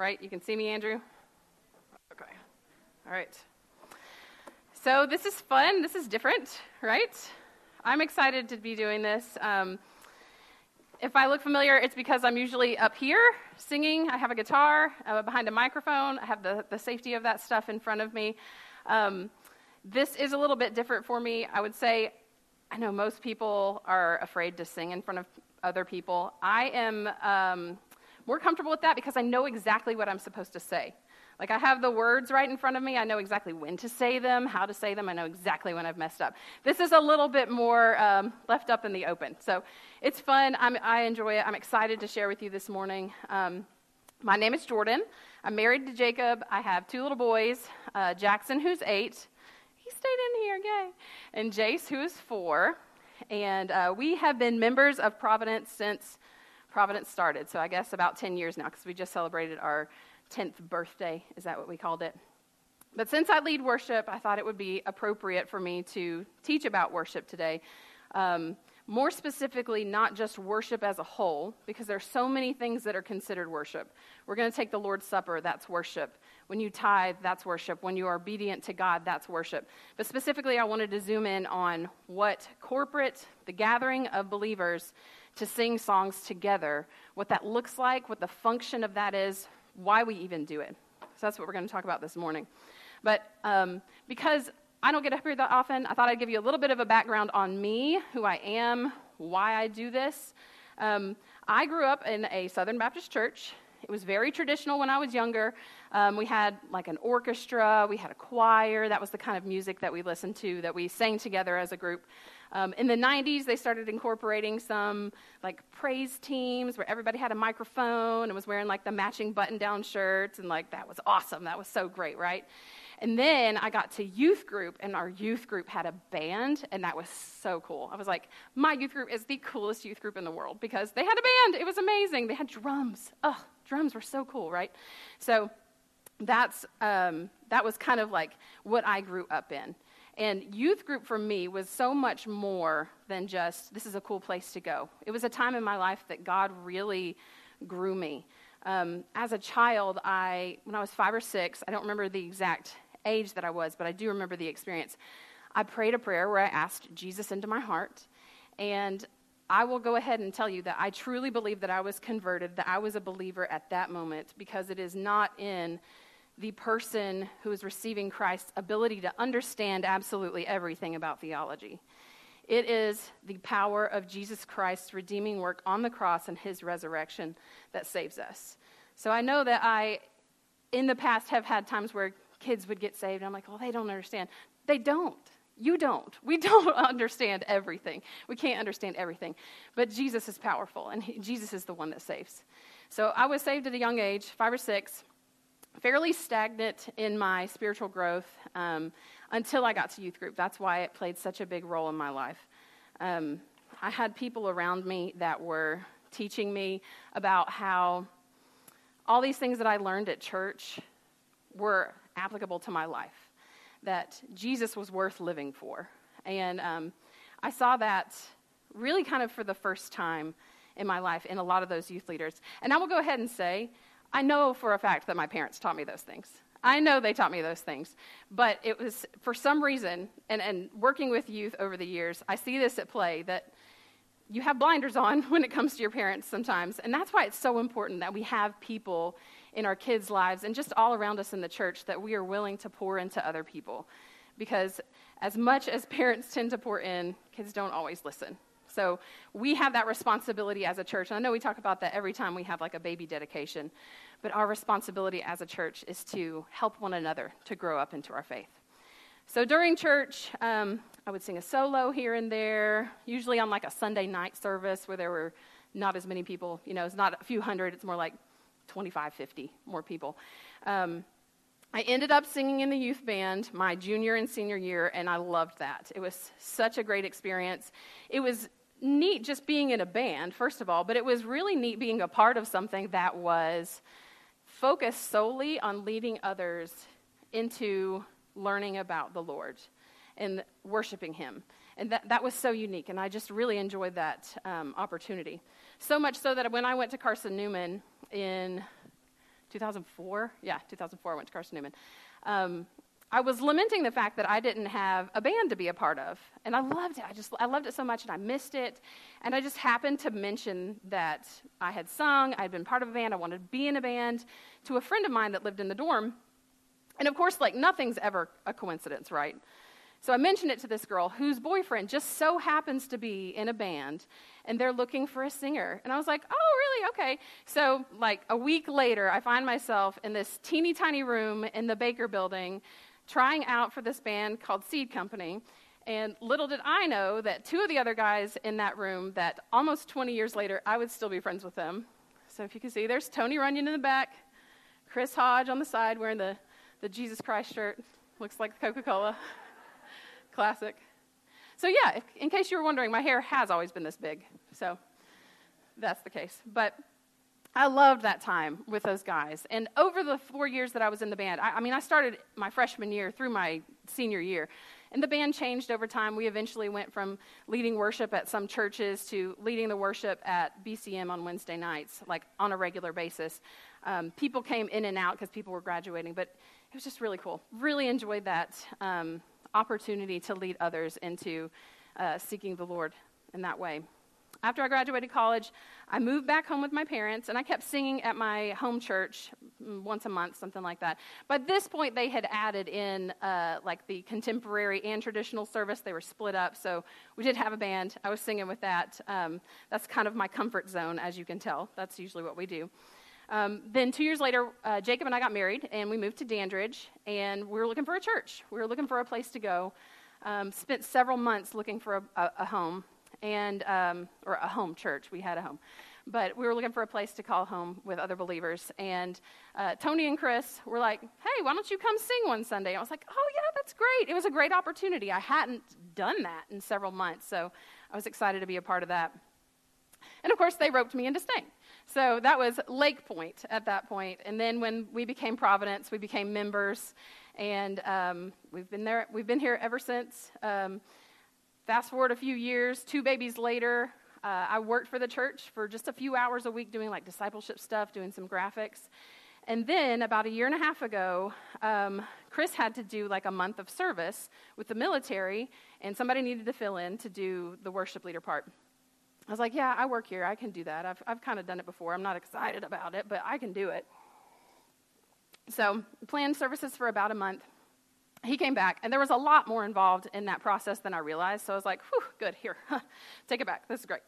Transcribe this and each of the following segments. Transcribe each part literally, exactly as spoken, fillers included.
right? You can see me, Andrew? Okay. All right. So this is fun. This is different, right? I'm excited to be doing this. Um, if I look familiar, it's because I'm usually up here singing. I have a guitar uh, behind a microphone. I have the, the safety of that stuff in front of me. Um, this is a little bit different for me. I would say I know most people are afraid to sing in front of other people. I am um, more comfortable with that because I know exactly what I'm supposed to say. Like, I have the words right in front of me. I know exactly when to say them, how to say them. I know exactly when I've messed up. This is a little bit more um, left up in the open. So it's fun. I'm, I enjoy it. I'm excited to share with you this morning. Um, my name is Jordan. I'm married to Jacob. I have two little boys, uh, Jackson, who's eight. He stayed in here, yay. And Jace, who is four. And uh, we have been members of Providence since Providence started. So I guess about ten years now, because we just celebrated our tenth birthday, is that what we called it? But since I lead worship, I thought it would be appropriate for me to teach about worship today. Um, more specifically, not just worship as a whole, because there are so many things that are considered worship. We're going to take the Lord's Supper, that's worship. When you tithe, that's worship. When you are obedient to God, that's worship. But specifically, I wanted to zoom in on what corporate, the gathering of believers to sing songs together, what that looks like, what the function of that is, why we even do it. So that's what we're going to talk about this morning. But um, because I don't get up here that often, I thought I'd give you a little bit of a background on me, who I am, why I do this. Um, I grew up in a Southern Baptist church. It was very traditional when I was younger. Um, we had like an orchestra, we had a choir. That was the kind of music that we listened to, that we sang together as a group. Um, in the nineties, they started incorporating some like praise teams where everybody had a microphone and was wearing like the matching button-down shirts, and like that was awesome. That was so great, right? And then I got to youth group, and our youth group had a band, and that was so cool. I was like, my youth group is the coolest youth group in the world because they had a band. It was amazing. They had drums. Oh, drums were so cool, right? So that's um, that was kind of like what I grew up in. And youth group for me was so much more than just, this is a cool place to go. It was a time in my life that God really grew me. Um, as a child, I when I was five or six, I don't remember the exact age that I was, but I do remember the experience. I prayed a prayer where I asked Jesus into my heart, and I will go ahead and tell you that I truly believe that I was converted, that I was a believer at that moment, because it is not in the person who is receiving Christ's ability to understand absolutely everything about theology. It is the power of Jesus Christ's redeeming work on the cross and his resurrection that saves us. So I know that I, in the past, have had times where kids would get saved, and I'm like, oh, they don't understand. They don't. You don't. We don't understand everything. We can't understand everything. But Jesus is powerful, and he, Jesus is the one that saves. So I was saved at a young age, five or six, fairly stagnant in my spiritual growth um, until I got to youth group. That's why it played such a big role in my life. Um, I had people around me that were teaching me about how all these things that I learned at church were applicable to my life, that Jesus was worth living for. And um, I saw that really kind of for the first time in my life in a lot of those youth leaders. And I will go ahead and say, I know for a fact that my parents taught me those things. I know they taught me those things. But it was for some reason, and, and working with youth over the years, I see this at play, that you have blinders on when it comes to your parents sometimes. And that's why it's so important that we have people in our kids' lives and just all around us in the church that we are willing to pour into other people. Because as much as parents tend to pour in, kids don't always listen. So we have that responsibility as a church. And I know we talk about that every time we have like a baby dedication. But our responsibility as a church is to help one another to grow up into our faith. So during church, um, I would sing a solo here and there, usually on like a Sunday night service where there were not as many people. You know, it's not a few hundred. It's more like twenty-five, fifty more people. Um, I ended up singing in the youth band my junior and senior year, and I loved that. It was such a great experience. It was neat just being in a band, first of all, but it was really neat being a part of something that was focused solely on leading others into learning about the Lord and worshiping him. And that, that was so unique, and I just really enjoyed that um, opportunity. So much so that when I went to Carson Newman in two thousand four? Yeah, two thousand four, I went to Carson Newman. Um, I was lamenting the fact that I didn't have a band to be a part of, and I loved it. I just, I loved it so much, and I missed it, and I just happened to mention that I had sung, I had been part of a band, I wanted to be in a band, to a friend of mine that lived in the dorm, and of course, like, nothing's ever a coincidence, right? So I mentioned it to this girl whose boyfriend just so happens to be in a band, and they're looking for a singer. And I was like, oh, really? Okay. So like a week later, I find myself in this teeny tiny room in the Baker building trying out for this band called Seed Company. And little did I know that two of the other guys in that room that almost twenty years later, I would still be friends with them. So if you can see, there's Tony Runyon in the back, Chris Hodge on the side wearing the, the Jesus Christ shirt. Looks like Coca-Cola. Classic. So yeah, if, in case you were wondering, my hair has always been this big, so that's the case. But I loved that time with those guys, and over the four years that I was in the band, I, I mean, I started my freshman year through my senior year, and the band changed over time. We eventually went from leading worship at some churches to leading the worship at B C M on Wednesday nights, like on a regular basis. Um, people came in and out because people were graduating, but it was just really cool. Really enjoyed that Um, opportunity to lead others into uh, seeking the Lord in that way. After I graduated college, I moved back home with my parents, and I kept singing at my home church once a month, something like that. By this point, they had added in uh, like the contemporary and traditional service. They were split up, so we did have a band. I was singing with that. Um, that's kind of my comfort zone, as you can tell. That's usually what we do. Um, then two years later, uh, Jacob and I got married, and we moved to Dandridge, and we were looking for a church. We were looking for a place to go. Um, spent several months looking for a, a, a home, and um, or a home church. We had a home. But we were looking for a place to call home with other believers. And uh, Tony and Chris were like, hey, why don't you come sing one Sunday? And I was like, oh, yeah, that's great. It was a great opportunity. I hadn't done that in several months, so I was excited to be a part of that. And, of course, they roped me into staying. So that was Lake Point at that point. And then when we became Providence, we became members, and um, we've been there. We've been here ever since. Um, fast forward a few years, two babies later, uh, I worked for the church for just a few hours a week doing like discipleship stuff, doing some graphics. And then about a year and a half ago, um, Chris had to do like a month of service with the military, and somebody needed to fill in to do the worship leader part. I was like, yeah, I work here. I can do that. I've I've kind of done it before. I'm not excited about it, but I can do it. So planned services for about a month. He came back, and there was a lot more involved in that process than I realized. So I was like, whew, good, here, take it back. This is great.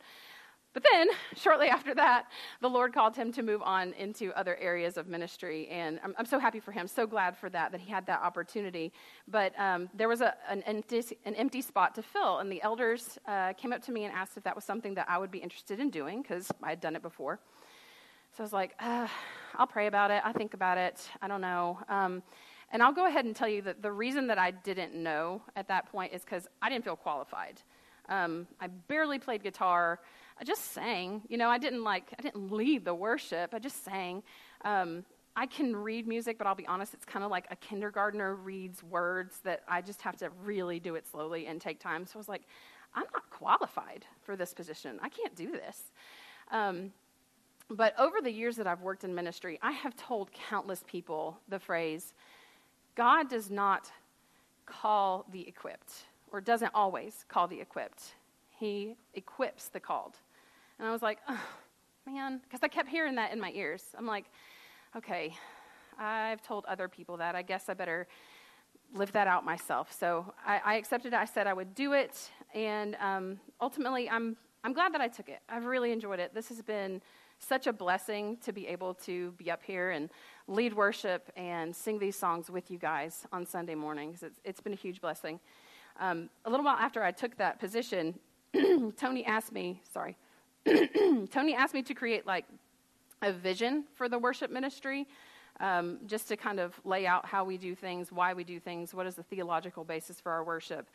But then shortly after that, the Lord called him to move on into other areas of ministry, and I'm, I'm so happy for him, so glad for that, that he had that opportunity. But um, there was a, an, empty, an empty spot to fill, and the elders uh, came up to me and asked if that was something that I would be interested in doing, because I had done it before. So I was like, uh, I'll pray about it, I'll think about it, I don't know. Um, and I'll go ahead and tell you that the reason that I didn't know at that point is because I didn't feel qualified. Um, I barely played guitar. I just sang, you know, I didn't like, I didn't lead the worship, I just sang. Um, I can read music, but I'll be honest, it's kind of like a kindergartner reads words that I just have to really do it slowly and take time. So I was like, I'm not qualified for this position. I can't do this. Um, but over the years that I've worked in ministry, I have told countless people the phrase, God does not call the equipped, or doesn't always call the equipped. He equips the called. And I was like, oh, man, because I kept hearing that in my ears. I'm like, okay, I've told other people that. I guess I better live that out myself. So I, I accepted it. I said I would do it. And um, ultimately, I'm I'm glad that I took it. I've really enjoyed it. This has been such a blessing to be able to be up here and lead worship and sing these songs with you guys on Sunday mornings. It's, it's been a huge blessing. Um, a little while after I took that position, Tony asked me, sorry, Tony asked me to create like a vision for the worship ministry, um, just to kind of lay out how we do things, why we do things, what is the theological basis for our worship.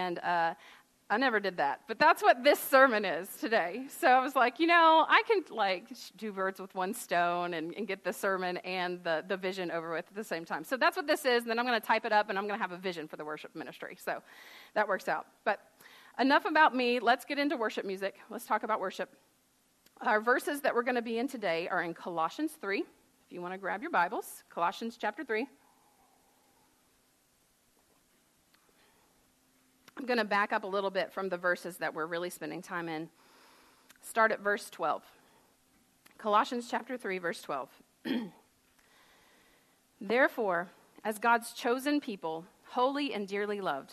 And uh, I never did that, but that's what this sermon is today. So I was like, you know, I can like do birds with one stone and, and get the sermon and the, the vision over with at the same time. So that's what this is, and then I'm going to type it up, and I'm going to have a vision for the worship ministry. So that works out. But enough about me. Let's get into worship music. Let's talk about worship. Our verses that we're going to be in today are in Colossians three, If you want to grab your Bibles, Colossians chapter three. I'm going to back up a little bit from the verses that we're really spending time in. Start at verse twelve. Colossians chapter three, verse twelve. Therefore, as God's chosen people, holy and dearly loved,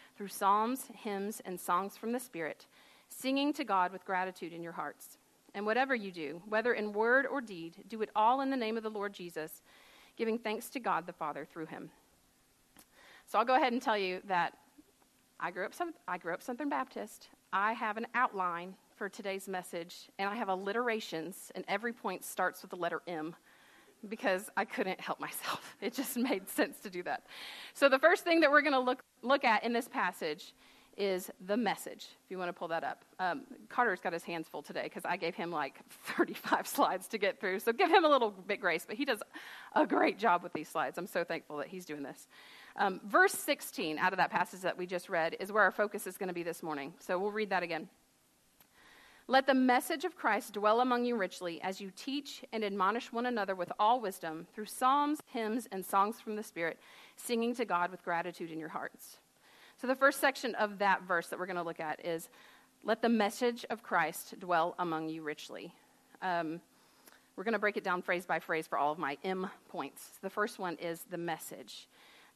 through psalms, hymns, and songs from the Spirit, singing to God with gratitude in your hearts. And whatever you do, whether in word or deed, do it all in the name of the Lord Jesus, giving thanks to God the Father through him. So I'll go ahead and tell you that I grew up some, I grew up Southern Baptist. I have an outline for today's message, and I have alliterations, and every point starts with the letter M, because I couldn't help myself. It just made sense to do that. So the first thing that we're going to look look at in this passage is the message, if you want to pull that up. Um, Carter's got his hands full today, because I gave him like thirty-five slides to get through, so give him a little bit grace, but he does a great job with these slides. I'm so thankful that he's doing this. Um, verse sixteen out of that passage that we just read is where our focus is going to be this morning. So we'll read that again. Let the message of Christ dwell among you richly as you teach and admonish one another with all wisdom through psalms, hymns, and songs from the Spirit, singing to God with gratitude in your hearts. So the first section of that verse that we're going to look at is, let the message of Christ dwell among you richly. Um, we're going to break it down phrase by phrase for all of my M points. The first one is the message.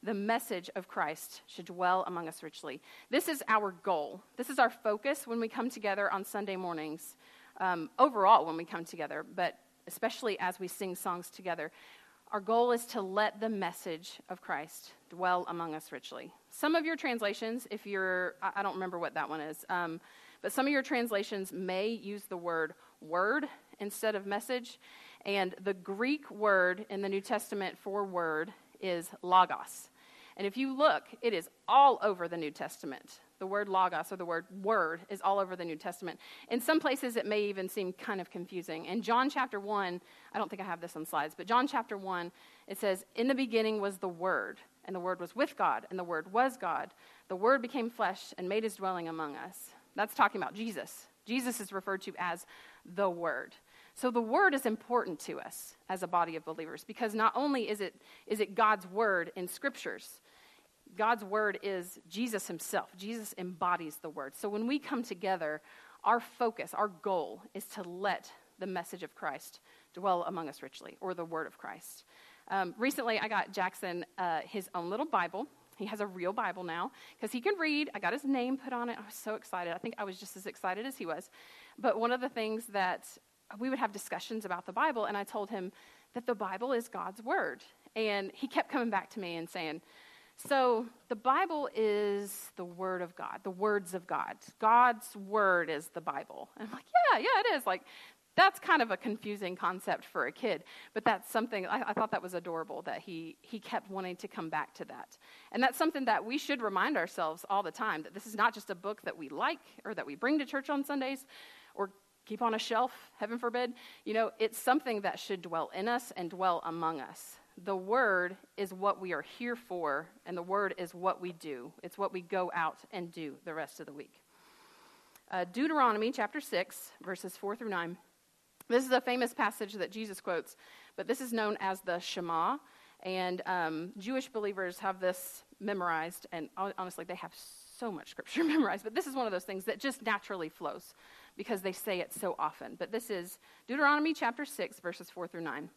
The message of Christ should dwell among us richly. This is our goal. This is our focus when we come together on Sunday mornings, um, overall when we come together, but especially as we sing songs together. Our goal is to let the message of Christ dwell among us richly. Some of your translations, if you're, I don't remember what that one is, um, but some of your translations may use the word word instead of message. And the Greek word in the New Testament for word is logos. And if you look, it is all over the New Testament. The word logos, or the word word, is all over the New Testament. In some places, it may even seem kind of confusing. In John chapter one, I don't think I have this on slides, but John chapter one, it says, in the beginning was the Word, and the Word was with God, and the Word was God. The Word became flesh and made his dwelling among us. That's talking about Jesus. Jesus is referred to as the Word. So the Word is important to us as a body of believers, because not only is it is it God's Word in Scriptures, God's Word is Jesus himself. Jesus embodies the Word. So when we come together, our focus, our goal is to let the message of Christ dwell among us richly, or the Word of Christ. Um, recently, I got Jackson uh, his own little Bible. He has a real Bible now, because he can read. I got his name put on it. I was so excited. I think I was just as excited as he was. But one of the things that we would have discussions about the Bible, and I told him that the Bible is God's Word. And he kept coming back to me and saying, so the Bible is the Word of God, the words of God. God's Word is the Bible. And I'm like, yeah, yeah, it is. Like, that's kind of a confusing concept for a kid, but that's something, I, I thought that was adorable that he, he kept wanting to come back to that. And that's something that we should remind ourselves all the time, that this is not just a book that we like or that we bring to church on Sundays or keep on a shelf, heaven forbid. You know, it's something that should dwell in us and dwell among us. The Word is what we are here for, and the Word is what we do. It's what we go out and do the rest of the week. Uh, Deuteronomy chapter six, verses four through nine. This is a famous passage that Jesus quotes, but this is known as the Shema, and um, Jewish believers have this memorized, and honestly, they have so much scripture memorized, but this is one of those things that just naturally flows because they say it so often. But this is Deuteronomy chapter six, verses four through nine.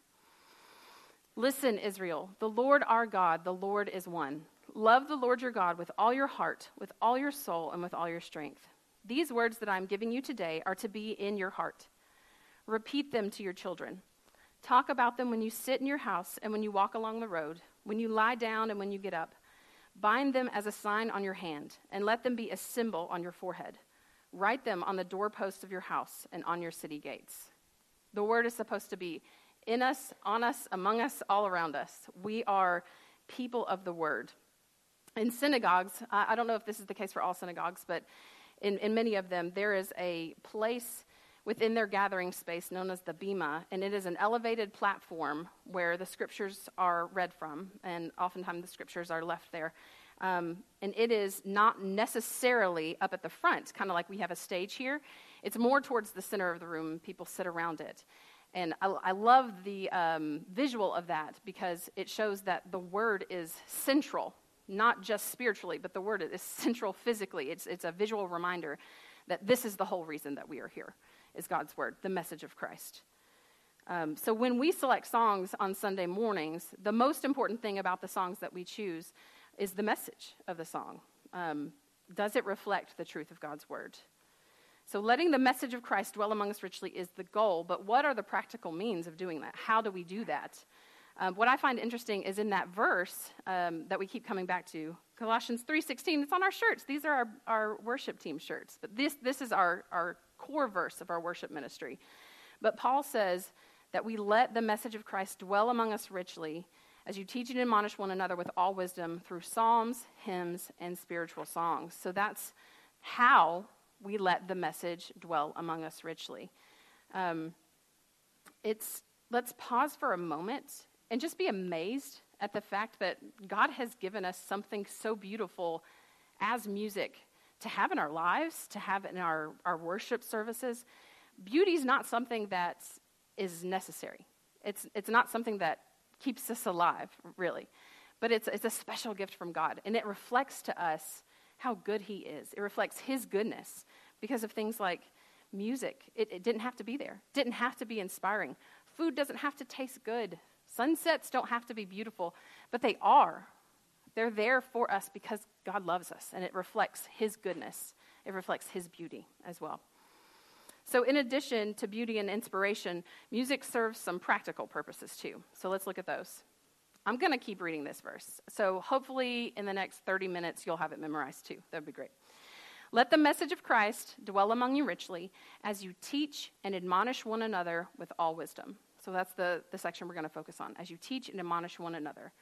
Listen, Israel, the Lord our God, the Lord is one. Love the Lord your God with all your heart, with all your soul, and with all your strength. These words that I am giving you today are to be in your heart. Repeat them to your children. Talk about them when you sit in your house and when you walk along the road, when you lie down and when you get up. Bind them as a sign on your hand, and let them be a symbol on your forehead. Write them on the doorposts of your house and on your city gates. The word is supposed to be in us, on us, among us, all around us. We are people of the word. In synagogues, I don't know if this is the case for all synagogues, but in, in many of them, there is a place within their gathering space known as the bima, and it is an elevated platform where the scriptures are read from, and oftentimes the scriptures are left there. Um, and it is not necessarily up at the front, kind of like we have a stage here. It's more towards the center of the room. People sit around it. And I, I love the um, visual of that because it shows that the word is central, not just spiritually, but the word is central physically. It's, it's a visual reminder that this is the whole reason that we are here, is God's word, the message of Christ. Um, so when we select songs on Sunday mornings, the most important thing about the songs that we choose is the message of the song. Um, does it reflect the truth of God's word? So letting the message of Christ dwell among us richly is the goal, but what are the practical means of doing that? How do we do that? Um, what I find interesting is in that verse um, that we keep coming back to, Colossians three sixteen, it's on our shirts. These are our, our worship team shirts, but this this is our, our core verse of our worship ministry. But Paul says that we let the message of Christ dwell among us richly as you teach and admonish one another with all wisdom through psalms, hymns, and spiritual songs. So that's how we let the message dwell among us richly. Um, it's let's pause for a moment and just be amazed at the fact that God has given us something so beautiful as music to have in our lives, to have in our, our worship services. Beauty is not something that is necessary. It's it's not something that keeps us alive, really. But it's it's a special gift from God, and it reflects to us how good he is. It reflects his goodness because of things like music. It, it didn't have to be there. Didn't have to be inspiring. Food doesn't have to taste good. Sunsets don't have to be beautiful, but they are. They're there for us because God loves us, and it reflects his goodness. It reflects his beauty as well. So in addition to beauty and inspiration, music serves some practical purposes too. So let's look at those. I'm going to keep reading this verse. So hopefully in the next thirty minutes, you'll have it memorized too. That would be great. Let the message of Christ dwell among you richly as you teach and admonish one another with all wisdom. So that's the, the section we're going to focus on, as you teach and admonish one another.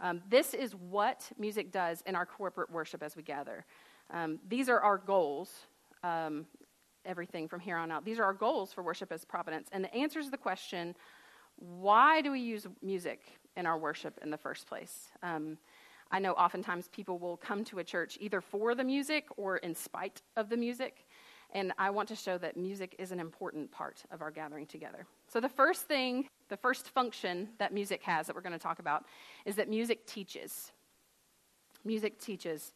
Um, this is what music does in our corporate worship as we gather. Um, these are our goals, um, everything from here on out. These are our goals for worship as Providence. And it answers the question, why do we use music in our worship in the first place? Um, I know oftentimes people will come to a church either for the music or in spite of the music. And I want to show that music is an important part of our gathering together. So the first thing, the first function that music has that we're going to talk about is that music teaches. Music teaches.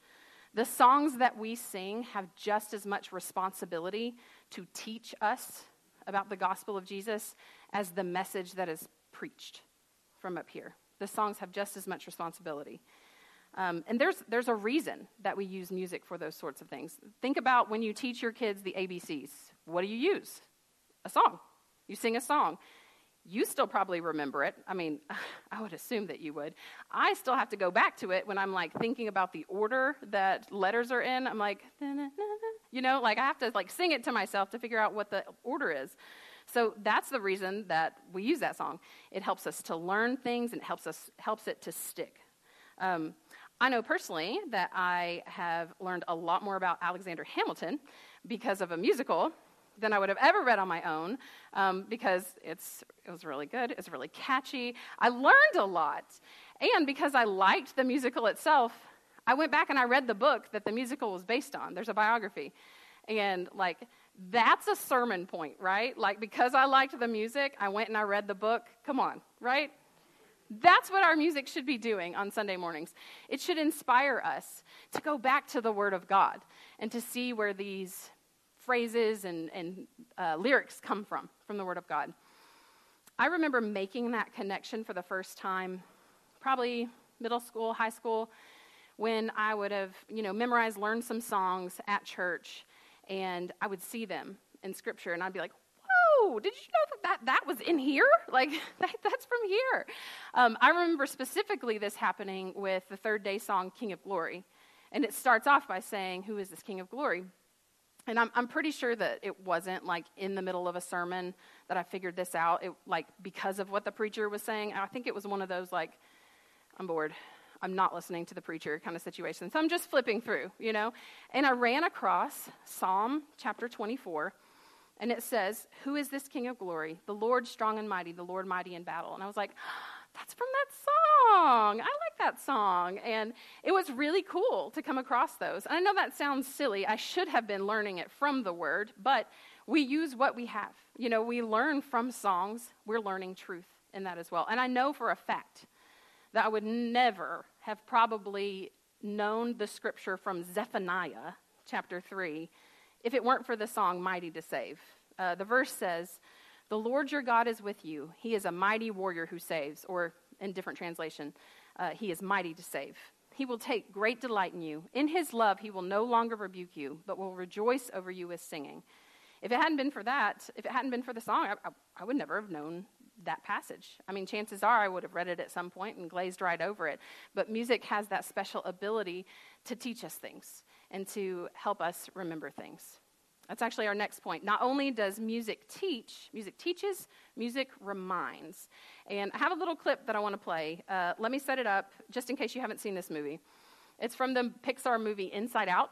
The songs that we sing have just as much responsibility to teach us about the gospel of Jesus as the message that is preached from up here. The songs have just as much responsibility. Um, and there's there's a reason that we use music for those sorts of things. Think about when you teach your kids the A B Cs. What do you use? A song. You sing a song. You still probably remember it. I mean, I would assume that you would. I still have to go back to it when I'm, like, thinking about the order that letters are in. I'm like, you know, like I have to, like, sing it to myself to figure out what the order is. So that's the reason that we use that song. It helps us to learn things, and it helps us helps it to stick. Um, I know personally that I have learned a lot more about Alexander Hamilton because of a musical than I would have ever read on my own, um, because it's it was really good, it's really catchy. I learned a lot, and because I liked the musical itself, I went back and I read the book that the musical was based on. There's a biography, and like that's a sermon point, right? Like because I liked the music, I went and I read the book. Come on, right? That's what our music should be doing on Sunday mornings. It should inspire us to go back to the Word of God and to see where these phrases and, and uh, lyrics come from, from the Word of God. I remember making that connection for the first time, probably middle school, high school, when I would have, you know, memorized, learned some songs at church, and I would see them in Scripture, and I'd be like, oh, did you know that, that that was in here? Like, that, that's from here. Um, I remember specifically this happening with the Third Day song, King of Glory. And it starts off by saying, who is this King of Glory? And I'm I'm pretty sure that it wasn't, like, in the middle of a sermon. that I figured this out, it, like, because of what the preacher was saying. I think it was one of those, like, I'm bored. I'm not listening to the preacher kind of situation. So I'm just flipping through, you know. And I ran across Psalm chapter twenty-four, and it says, "Who is this King of Glory? The Lord strong and mighty, the Lord mighty in battle." And I was like, that's from that song. I like that song. And it was really cool to come across those. And I know that sounds silly. I should have been learning it from the word, but we use what we have. You know, we learn from songs. We're learning truth in that as well. And I know for a fact that I would never have probably known the scripture from Zephaniah chapter three if it weren't for the song Mighty to Save. Uh, the verse says, "The Lord your God is with you. He is a mighty warrior who saves," or in different translation, uh, "he is mighty to save. He will take great delight in you. In his love, he will no longer rebuke you, but will rejoice over you with singing." If it hadn't been for that, if it hadn't been for the song, I, I, I would never have known that passage. I mean, chances are I would have read it at some point and glazed right over it. But music has that special ability to teach us things and to help us remember things. That's actually our next point. Not only does music teach, music teaches, music reminds. And I have a little clip that I want to play. Uh, let me set it up, just in case you haven't seen this movie. It's from the Pixar movie Inside Out.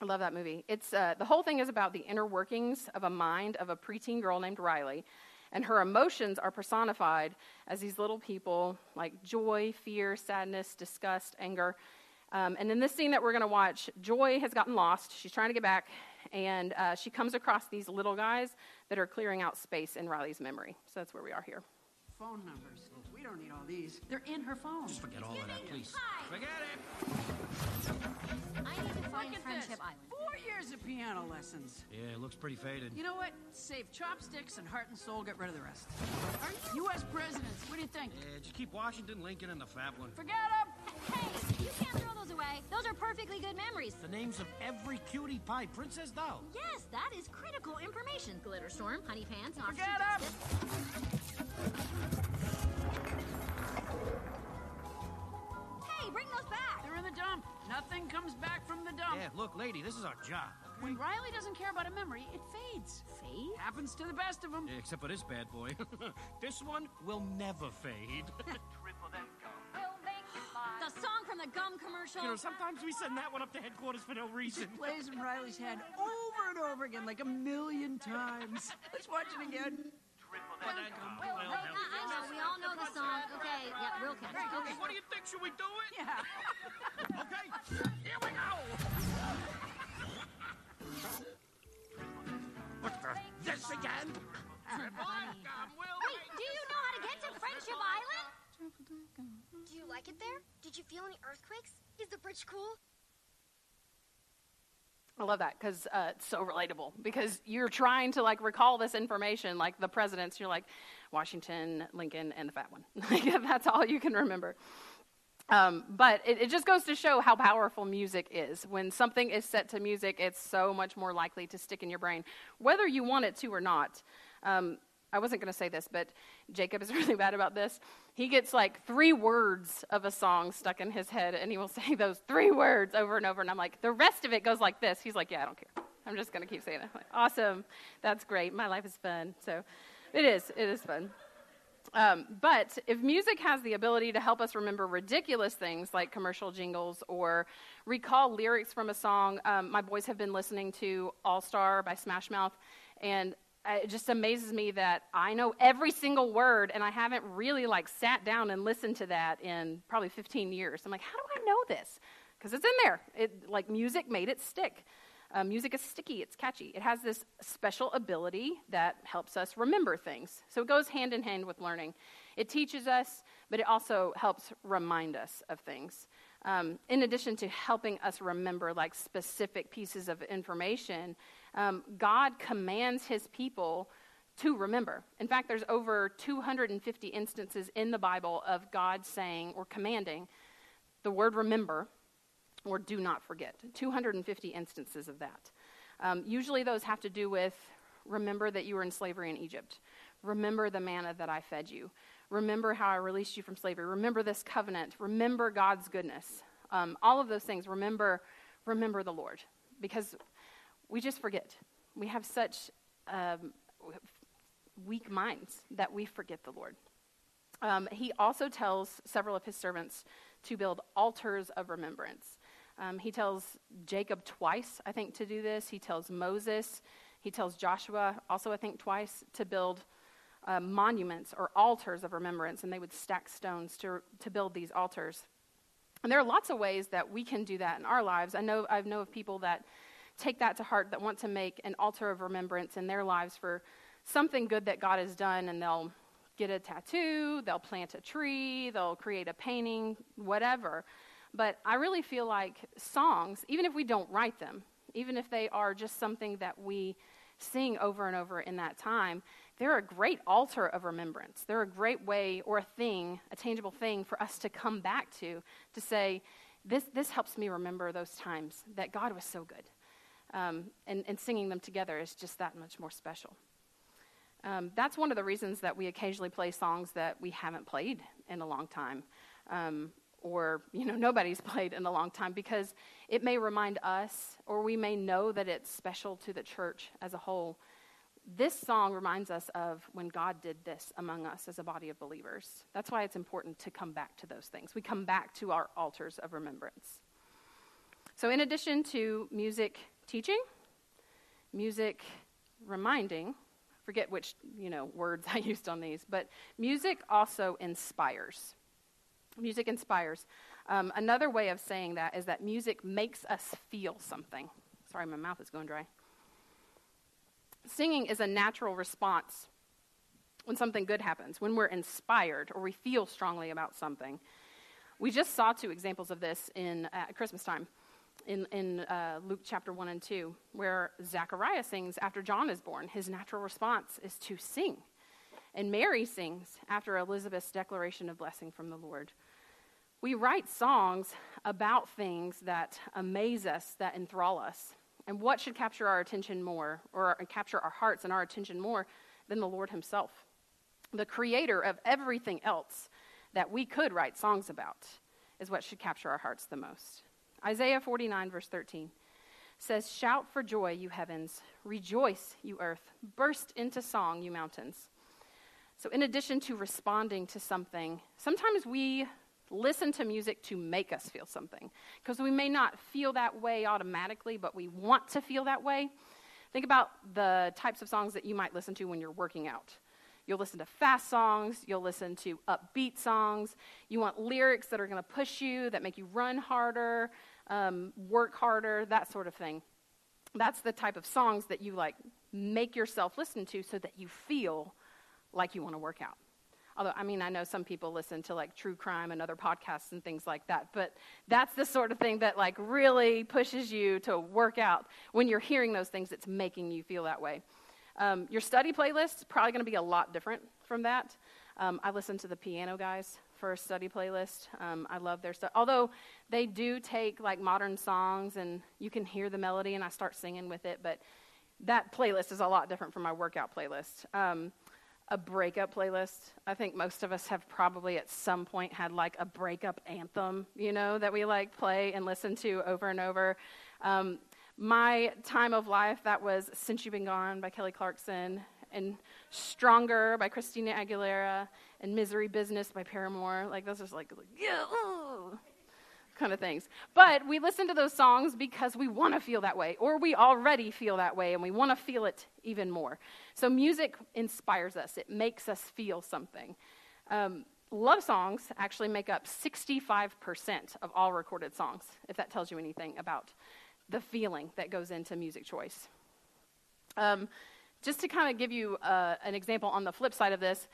I love that movie. It's uh, the whole thing is about the inner workings of a mind of a preteen girl named Riley. And her emotions are personified as these little people, like joy, fear, sadness, disgust, anger. Um, and in this scene that we're going to watch, Joy has gotten lost. She's trying to get back. And uh, she comes across these little guys that are clearing out space in Riley's memory. So that's where we are here. Phone numbers. We don't need all these. They're in her phone. Just forget it's all of that, please. Pie. Forget it. I need to find Friendship Island. Four years of piano lessons. Yeah, it looks pretty faded. You know what? Save chopsticks and heart and soul. Get rid of the rest. Are you U S presidents? What do you think? Yeah, just keep Washington, Lincoln, and the fat one. Forget them. Hey, you can't throw those away. Those are perfectly good memories. The names of every cutie pie princess doll. Yes, that is critical information. Glitter Storm, Honey Pants, and Forget them. Hey, bring those back. They're in the dump. Nothing comes back from the dump. Yeah, look, lady, this is our job. Okay? When Riley doesn't care about a memory, it fades. Fade? Happens to the best of them. Yeah, except for this bad boy. This one will never fade. Triple that gum. We'll make it live. The song from the gum commercial. You know, sometimes we send that one up to headquarters for no reason. It plays in Riley's head over and over again, like a million times. Let's watch it again. Well, well, well, well, I know, we all know the song. Okay, yeah, real catch. Hey, okay. What do you think? Should we do it? Yeah. Okay, here we go. What the? This again? Wait, do you know how to get to Friendship Island? Do you like it there? Did you feel any earthquakes? Is the bridge cool? I love that because uh, it's so relatable because you're trying to, like, recall this information, like the presidents. You're like, Washington, Lincoln, and the fat one. That's all you can remember. Um, but it, it just goes to show how powerful music is. When something is set to music, it's so much more likely to stick in your brain, whether you want it to or not. Um, I wasn't going to say this, but Jacob is really bad about this. He gets like three words of a song stuck in his head, and he will say those three words over and over, and I'm like, the rest of it goes like this. He's like, yeah, I don't care. I'm just going to keep saying it. Like, awesome. That's great. My life is fun. So it is. It is fun. Um, but if music has the ability to help us remember ridiculous things like commercial jingles or recall lyrics from a song, um, my boys have been listening to All Star by Smash Mouth, and it just amazes me that I know every single word, and I haven't really, like, sat down and listened to that in probably fifteen years. I'm like, how do I know this? Because it's in there. It, like, music made it stick. Uh, music is sticky. It's catchy. It has this special ability that helps us remember things. So it goes hand in hand with learning. It teaches us, but it also helps remind us of things. Um, in addition to helping us remember, like, specific pieces of information, um, God commands his people to remember. In fact, there's over two hundred fifty instances in the Bible of God saying or commanding the word remember or do not forget. two hundred fifty instances of that. Um, usually those have to do with remember that you were in slavery in Egypt. Remember the manna that I fed you. Remember how I released you from slavery. Remember this covenant. Remember God's goodness. Um, all of those things. Remember, remember the Lord. Because we just forget. We have such, um, weak minds that we forget the Lord. Um, he also tells several of his servants to build altars of remembrance. Um, he tells Jacob twice, I think, to do this. He tells Moses. He tells Joshua also, I think, twice to build uh, monuments or altars of remembrance, and they would stack stones to to build these altars. And there are lots of ways that we can do that in our lives. I know I know of people that take that to heart, that want to make an altar of remembrance in their lives for something good that God has done, and they'll get a tattoo, they'll plant a tree, they'll create a painting, whatever. But I really feel like songs, even if we don't write them, even if they are just something that we sing over and over in that time, they're a great altar of remembrance. They're a great way or a thing, a tangible thing for us to come back to, to say, this this helps me remember those times that God was so good. Um, and, and singing them together is just that much more special. Um, that's one of the reasons that we occasionally play songs that we haven't played in a long time, um, or, you know, nobody's played in a long time, because it may remind us, or we may know that it's special to the church as a whole. This song reminds us of when God did this among us as a body of believers. That's why it's important to come back to those things. We come back to our altars of remembrance. So in addition to music teaching, music reminding, forget which, you know, words I used on these, but music also inspires. Music inspires. Um, another way of saying that is that music makes us feel something. Sorry, my mouth is going dry. Singing is a natural response when something good happens, when we're inspired or we feel strongly about something. We just saw two examples of this in uh, Christmas time. in in uh, Luke chapter one and two, where Zechariah sings after John is born. His natural response is to sing. And Mary sings after Elizabeth's declaration of blessing from the Lord. We write songs about things that amaze us, that enthrall us. And what should capture our attention more, or capture our hearts and our attention more, than the Lord himself, the creator of everything else that we could write songs about, is what should capture our hearts the most. Isaiah forty-nine, verse thirteen says, "Shout for joy, you heavens. Rejoice, you earth. Burst into song, you mountains." So in addition to responding to something, sometimes we listen to music to make us feel something, because we may not feel that way automatically, but we want to feel that way. Think about the types of songs that you might listen to when you're working out. You'll listen to fast songs. You'll listen to upbeat songs. You want lyrics that are going to push you, that make you run harder, um, work harder, that sort of thing. That's the type of songs that you, like, make yourself listen to so that you feel like you want to work out. Although, I mean, I know some people listen to, like, true crime and other podcasts and things like that, but that's the sort of thing that, like, really pushes you to work out. When you're hearing those things, it's making you feel that way. Um, your study playlist is probably going to be a lot different from that. Um, I listen to the Piano Guys for a study playlist. Um, I love their stuff. Although they do take, like, modern songs, and you can hear the melody, and I start singing with it. But that playlist is a lot different from my workout playlist. Um, a breakup playlist. I think most of us have probably at some point had, like, a breakup anthem, you know, that we, like, play and listen to over and over. Um, My time of life, that was Since You've Been Gone by Kelly Clarkson, and Stronger by Christina Aguilera, and Misery Business by Paramore. Like, those are like, like yeah, ooh, kind of things. But we listen to those songs because we want to feel that way, or we already feel that way, and we want to feel it even more. So music inspires us. It makes us feel something. Um, love songs actually make up sixty-five percent of all recorded songs, if that tells you anything about the feeling that goes into music choice. Um, just to kind of give you uh, an example on the flip side of this,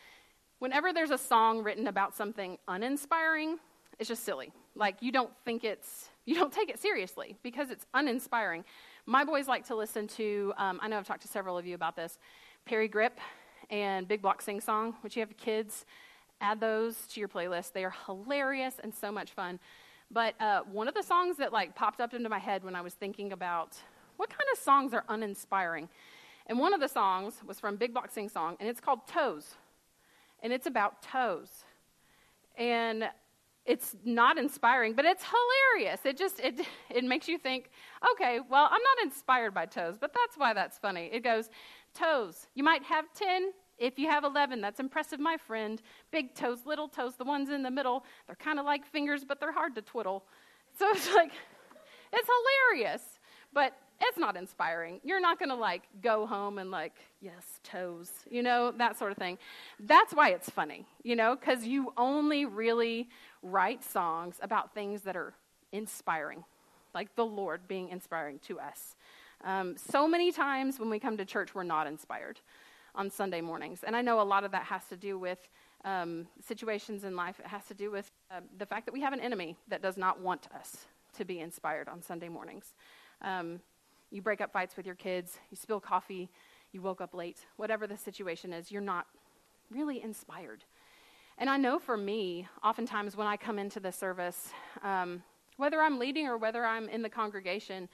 whenever there's a song written about something uninspiring, it's just silly. Like, you don't think it's, you don't take it seriously because it's uninspiring. My boys like to listen to, um, I know I've talked to several of you about this, Perry Grip and Big Block Sing Song, which you have kids, add those to your playlist. They are hilarious and so much fun. But uh, one of the songs that, like, popped up into my head when I was thinking about what kind of songs are uninspiring, and one of the songs was from Big Block Sing Song, and it's called Toes, and it's about toes, and it's not inspiring, but it's hilarious. It just, it it makes you think, okay, well, I'm not inspired by toes, but that's why that's funny. It goes, toes, you might have ten If you have eleven, that's impressive, my friend. Big toes, little toes, the ones in the middle, they're kind of like fingers, but they're hard to twiddle. So it's like, it's hilarious, but it's not inspiring. You're not going to like go home and like, yes, toes, you know, that sort of thing. That's why it's funny, you know, because you only really write songs about things that are inspiring, like the Lord being inspiring to us. Um, so many times when we come to church, we're not inspired on Sunday mornings. And I know a lot of that has to do with um, situations in life. It has to do with uh, the fact that we have an enemy that does not want us to be inspired on Sunday mornings. Um, you break up fights with your kids, you spill coffee, you woke up late, whatever the situation is, you're not really inspired. And I know for me, oftentimes when I come into the service, um, whether I'm leading or whether I'm in the congregation,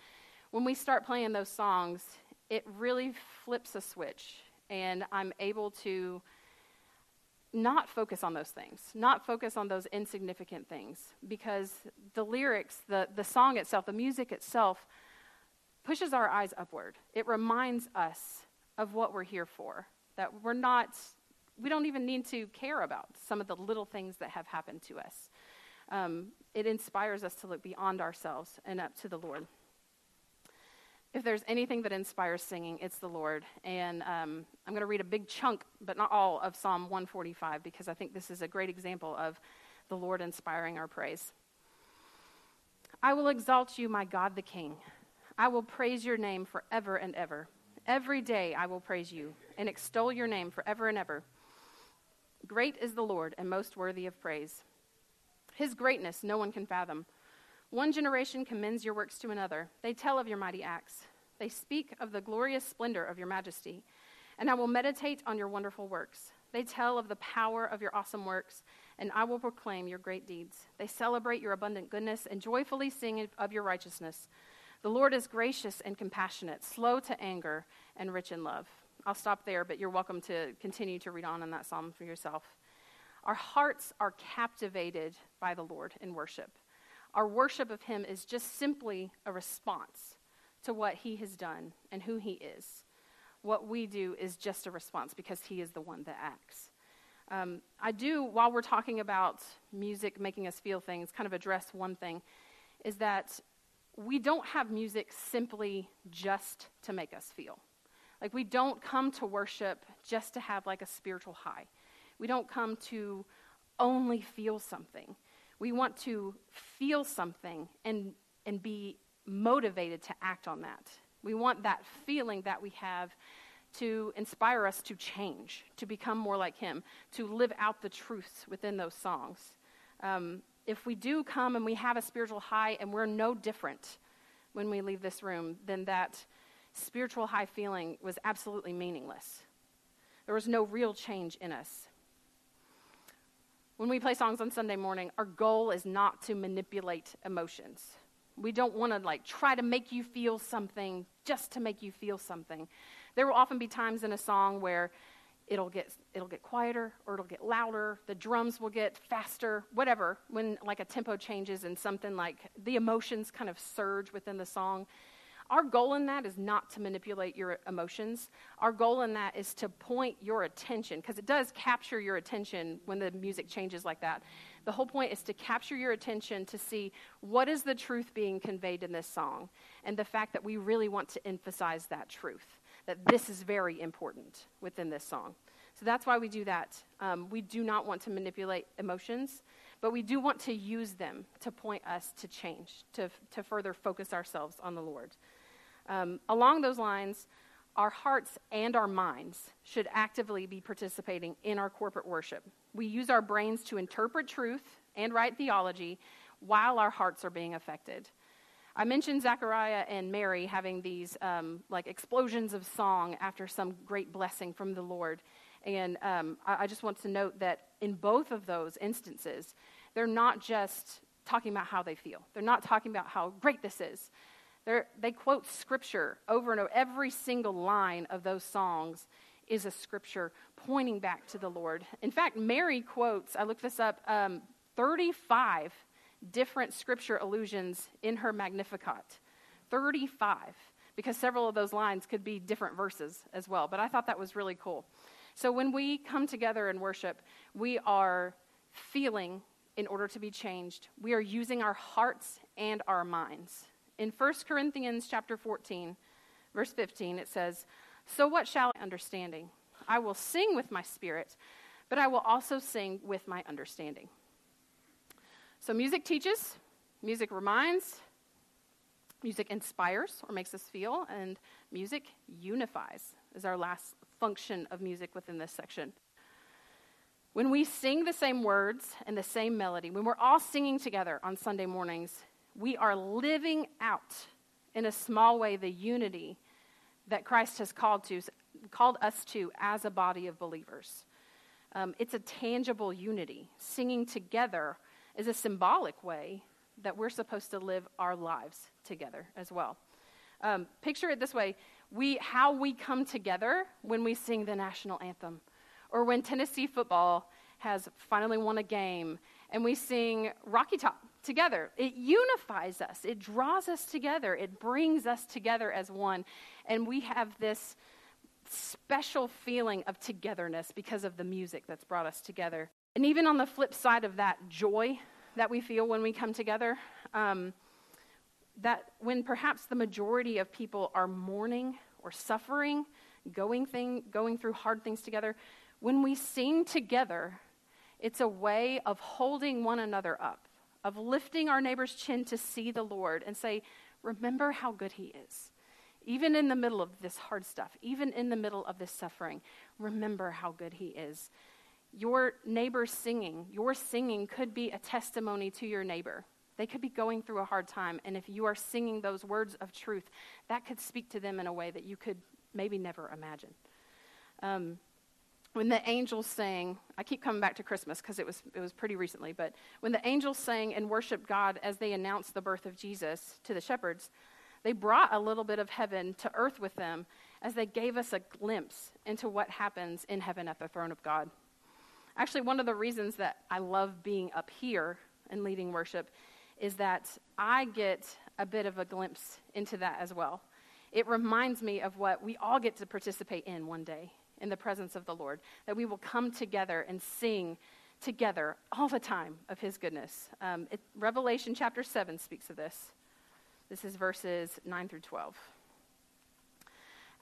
when we start playing those songs, it really flips a switch. And I'm able to not focus on those things, not focus on those insignificant things, because the lyrics, the, the song itself, the music itself pushes our eyes upward. It reminds us of what we're here for, that we're not, we don't even need to care about some of the little things that have happened to us. Um, it inspires us to look beyond ourselves and up to the Lord. If there's anything that inspires singing, it's the Lord. And um, I'm going to read a big chunk, but not all, of Psalm one forty-five, because I think this is a great example of the Lord inspiring our praise. I will exalt you, my God the King. I will praise your name forever and ever. Every day I will praise you and extol your name forever and ever. Great is the Lord and most worthy of praise. His greatness no one can fathom. One generation commends your works to another. They tell of your mighty acts. They speak of the glorious splendor of your majesty. And I will meditate on your wonderful works. They tell of the power of your awesome works, and I will proclaim your great deeds. They celebrate your abundant goodness and joyfully sing of your righteousness. The Lord is gracious and compassionate, slow to anger, and rich in love. I'll stop there, but you're welcome to continue to read on in that psalm for yourself. Our hearts are captivated by the Lord in worship. Our worship of him is just simply a response to what he has done and who he is. What we do is just a response because he is the one that acts. Um, I do, while we're talking about music making us feel things, kind of address one thing, is that we don't have music simply just to make us feel. Like, we don't come to worship just to have like a spiritual high. We don't come to only feel something. We want to feel something and and be motivated to act on that. We want that feeling that we have to inspire us to change, to become more like him, to live out the truths within those songs. Um, if we do come and we have a spiritual high and we're no different when we leave this room, then that spiritual high feeling was absolutely meaningless. There was no real change in us. When we play songs on Sunday morning, our goal is not to manipulate emotions. We don't want to like try to make you feel something just to make you feel something. There will often be times in a song where it'll get it'll get quieter or it'll get louder, the drums will get faster, whatever, when like a tempo changes and something like the emotions kind of surge within the song. Our goal in that is not to manipulate your emotions. Our goal in that is to point your attention, because it does capture your attention when the music changes like that. The whole point is to capture your attention to see what is the truth being conveyed in this song, and the fact that we really want to emphasize that truth, that this is very important within this song. So that's why we do that. Um, we do not want to manipulate emotions, but we do want to use them to point us to change, to to further focus ourselves on the Lord. Um, along those lines, our hearts and our minds should actively be participating in our corporate worship. We use our brains to interpret truth and write theology while our hearts are being affected. I mentioned Zechariah and Mary having these um, like explosions of song after some great blessing from the Lord. And um, I, I just want to note that in both of those instances, they're not just talking about how they feel. They're not talking about how great this is. They're, they quote scripture over and over. Every single line of those songs is a scripture pointing back to the Lord. In fact, Mary quotes, I looked this up, um, thirty-five different scripture allusions in her Magnificat. thirty-five, because several of those lines could be different verses as well. But I thought that was really cool. So when we come together and worship, we are feeling in order to be changed. We are using our hearts and our minds. In First Corinthians chapter fourteen, verse fifteen, it says, "So what shall I understanding? I will sing with my spirit, but I will also sing with my understanding." So music teaches, music reminds, music inspires or makes us feel, and music unifies is our last function of music within this section. When we sing the same words and the same melody, when we're all singing together on Sunday mornings, we are living out in a small way the unity that Christ has called to, called us to as a body of believers. Um, it's a tangible unity. Singing together is a symbolic way that we're supposed to live our lives together as well. Um, picture it this way. We, how we come together when we sing the national anthem, or when Tennessee football has finally won a game and we sing Rocky Top together. It unifies us. It draws us together. It brings us together as one. And we have this special feeling of togetherness because of the music that's brought us together. And even on the flip side of that joy that we feel when we come together, um, that when perhaps the majority of people are mourning or suffering, going thing, going through hard things together, when we sing together, it's a way of holding one another up, of lifting our neighbor's chin to see the Lord and say, remember how good he is. Even in the middle of this hard stuff, even in the middle of this suffering, remember how good he is. Your neighbor's singing, your singing could be a testimony to your neighbor. They could be going through a hard time, and if you are singing those words of truth, that could speak to them in a way that you could maybe never imagine. Um, when the angels sang, I keep coming back to Christmas because it was it was pretty recently, but when the angels sang and worshiped God as they announced the birth of Jesus to the shepherds, they brought a little bit of heaven to earth with them as they gave us a glimpse into what happens in heaven at the throne of God. Actually, one of the reasons that I love being up here and leading worship is that I get a bit of a glimpse into that as well. It reminds me of what we all get to participate in one day in the presence of the Lord, that we will come together and sing together all the time of his goodness. Um, it, Revelation chapter seven speaks of this. This is verses nine through twelve.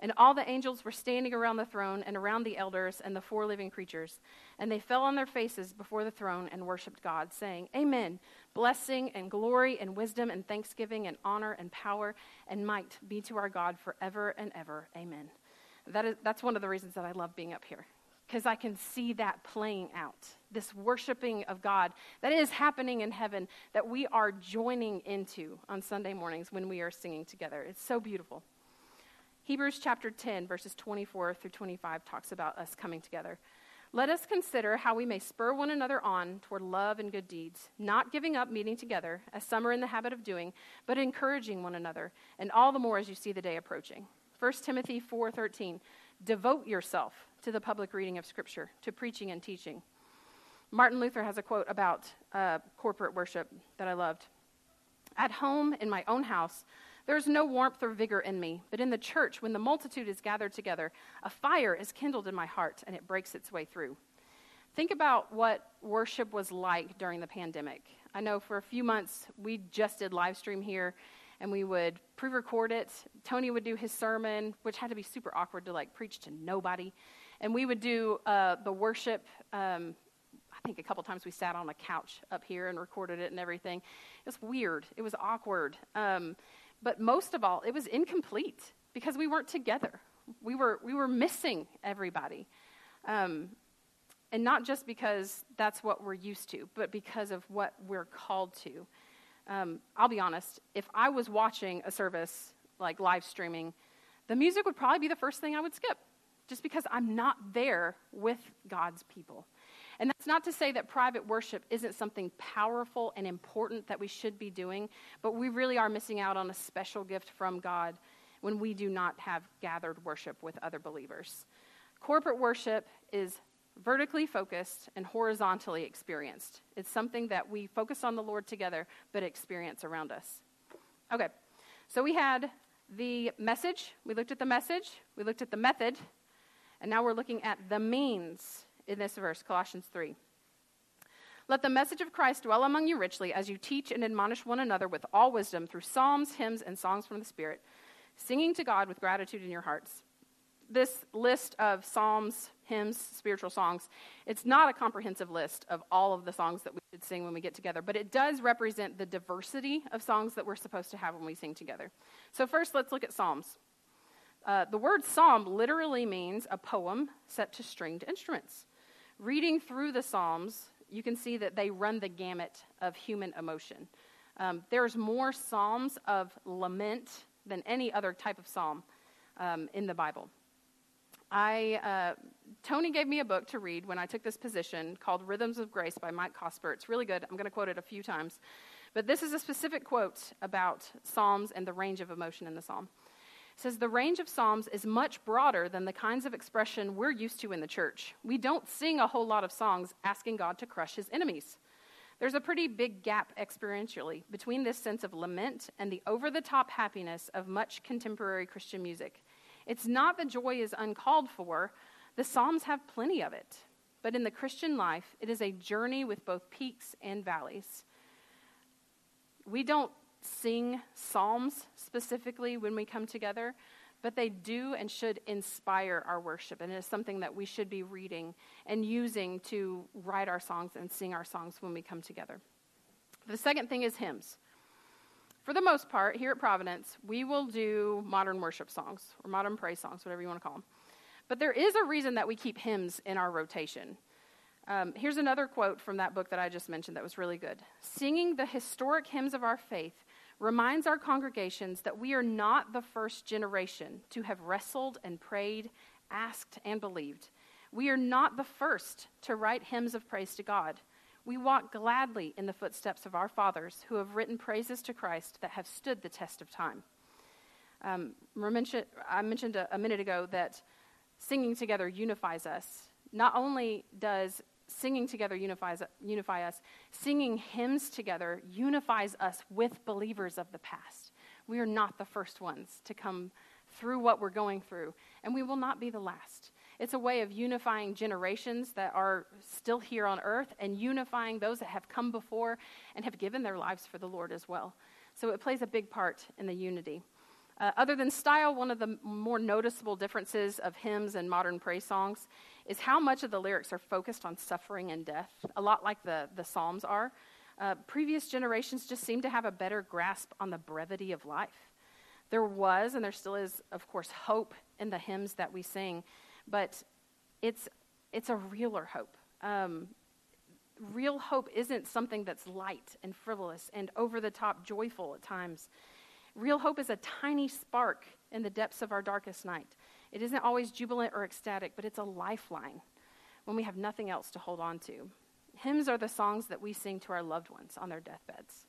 And all the angels were standing around the throne and around the elders and the four living creatures. And they fell on their faces before the throne and worshipped God, saying, "Amen. Blessing and glory and wisdom and thanksgiving and honor and power and might be to our God forever and ever. Amen." That is, that's one of the reasons that I love being up here, because I can see that playing out, this worshiping of God that is happening in heaven that we are joining into on Sunday mornings when we are singing together. It's so beautiful. Hebrews chapter ten, verses twenty-four through twenty-five talks about us coming together. "Let us consider how we may spur one another on toward love and good deeds, not giving up meeting together, as some are in the habit of doing, but encouraging one another, and all the more as you see the day approaching." First Timothy four thirteen, "Devote yourself to the public reading of Scripture, to preaching and teaching." Martin Luther has a quote about uh, corporate worship that I loved. "At home, in my own house, there is no warmth or vigor in me, but in the church, when the multitude is gathered together, a fire is kindled in my heart, and it breaks its way through." Think about what worship was like during the pandemic. I know for a few months, we just did live stream here, and we would pre-record it. Tony would do his sermon, which had to be super awkward to, like, preach to nobody. And we would do uh, the worship. Um, I think a couple times we sat on a couch up here and recorded it and everything. It was weird. It was awkward. Um But most of all, it was incomplete because we weren't together. We were we were missing everybody. Um, and not just because that's what we're used to, but because of what we're called to. Um, I'll be honest, if I was watching a service like live streaming, the music would probably be the first thing I would skip just because I'm not there with God's people. And that's not to say that private worship isn't something powerful and important that we should be doing, but we really are missing out on a special gift from God when we do not have gathered worship with other believers. Corporate worship is vertically focused and horizontally experienced. It's something that we focus on the Lord together, but experience around us. Okay, so we had the message, we looked at the message, we looked at the method, and now we're looking at the means in this verse, Colossians three. Let the message of Christ dwell among you richly as you teach and admonish one another with all wisdom through psalms, hymns, and songs from the Spirit, singing to God with gratitude in your hearts. This list of psalms, hymns, spiritual songs, it's not a comprehensive list of all of the songs that we should sing when we get together, but it does represent the diversity of songs that we're supposed to have when we sing together. So first, let's look at psalms. Uh, the word psalm literally means a poem set to stringed instruments. Reading through the psalms, you can see that they run the gamut of human emotion. Um, there's more psalms of lament than any other type of psalm um, in the Bible. I, uh, Tony gave me a book to read when I took this position called Rhythms of Grace by Mike Cosper. It's really good. I'm going to quote it a few times. But this is a specific quote about psalms and the range of emotion in the psalm. It says, the range of psalms is much broader than the kinds of expression we're used to in the church. We don't sing a whole lot of songs asking God to crush his enemies. There's a pretty big gap experientially between this sense of lament and the over-the-top happiness of much contemporary Christian music. It's not that joy is uncalled for. The Psalms have plenty of it. But in the Christian life, it is a journey with both peaks and valleys. We don't sing psalms specifically when we come together, but they do and should inspire our worship, and it is something that we should be reading and using to write our songs and sing our songs when we come together. The second thing is hymns. For the most part, here at Providence, we will do modern worship songs or modern praise songs, whatever you want to call them. But there is a reason that we keep hymns in our rotation. Um, here's another quote from that book that I just mentioned that was really good. Singing the historic hymns of our faith reminds our congregations that we are not the first generation to have wrestled and prayed, asked and believed. We are not the first to write hymns of praise to God. We walk gladly in the footsteps of our fathers who have written praises to Christ that have stood the test of time. Um, I mentioned a minute ago that singing together unifies us. Not only does singing together unifies, unify us, singing hymns together unifies us with believers of the past. We are not the first ones to come through what we're going through, and we will not be the last. It's a way of unifying generations that are still here on earth and unifying those that have come before and have given their lives for the Lord as well. So it plays a big part in the unity. Uh, other than style, one of the more noticeable differences of hymns and modern praise songs is how much of the lyrics are focused on suffering and death, a lot like the, the Psalms are. Uh, previous generations just seem to have a better grasp on the brevity of life. There was, and there still is, of course, hope in the hymns that we sing, but it's it's a realer hope. Um, real hope isn't something that's light and frivolous and over-the-top joyful at times. Real hope is a tiny spark in the depths of our darkest night. It isn't always jubilant or ecstatic, but it's a lifeline when we have nothing else to hold on to. Hymns are the songs that we sing to our loved ones on their deathbeds.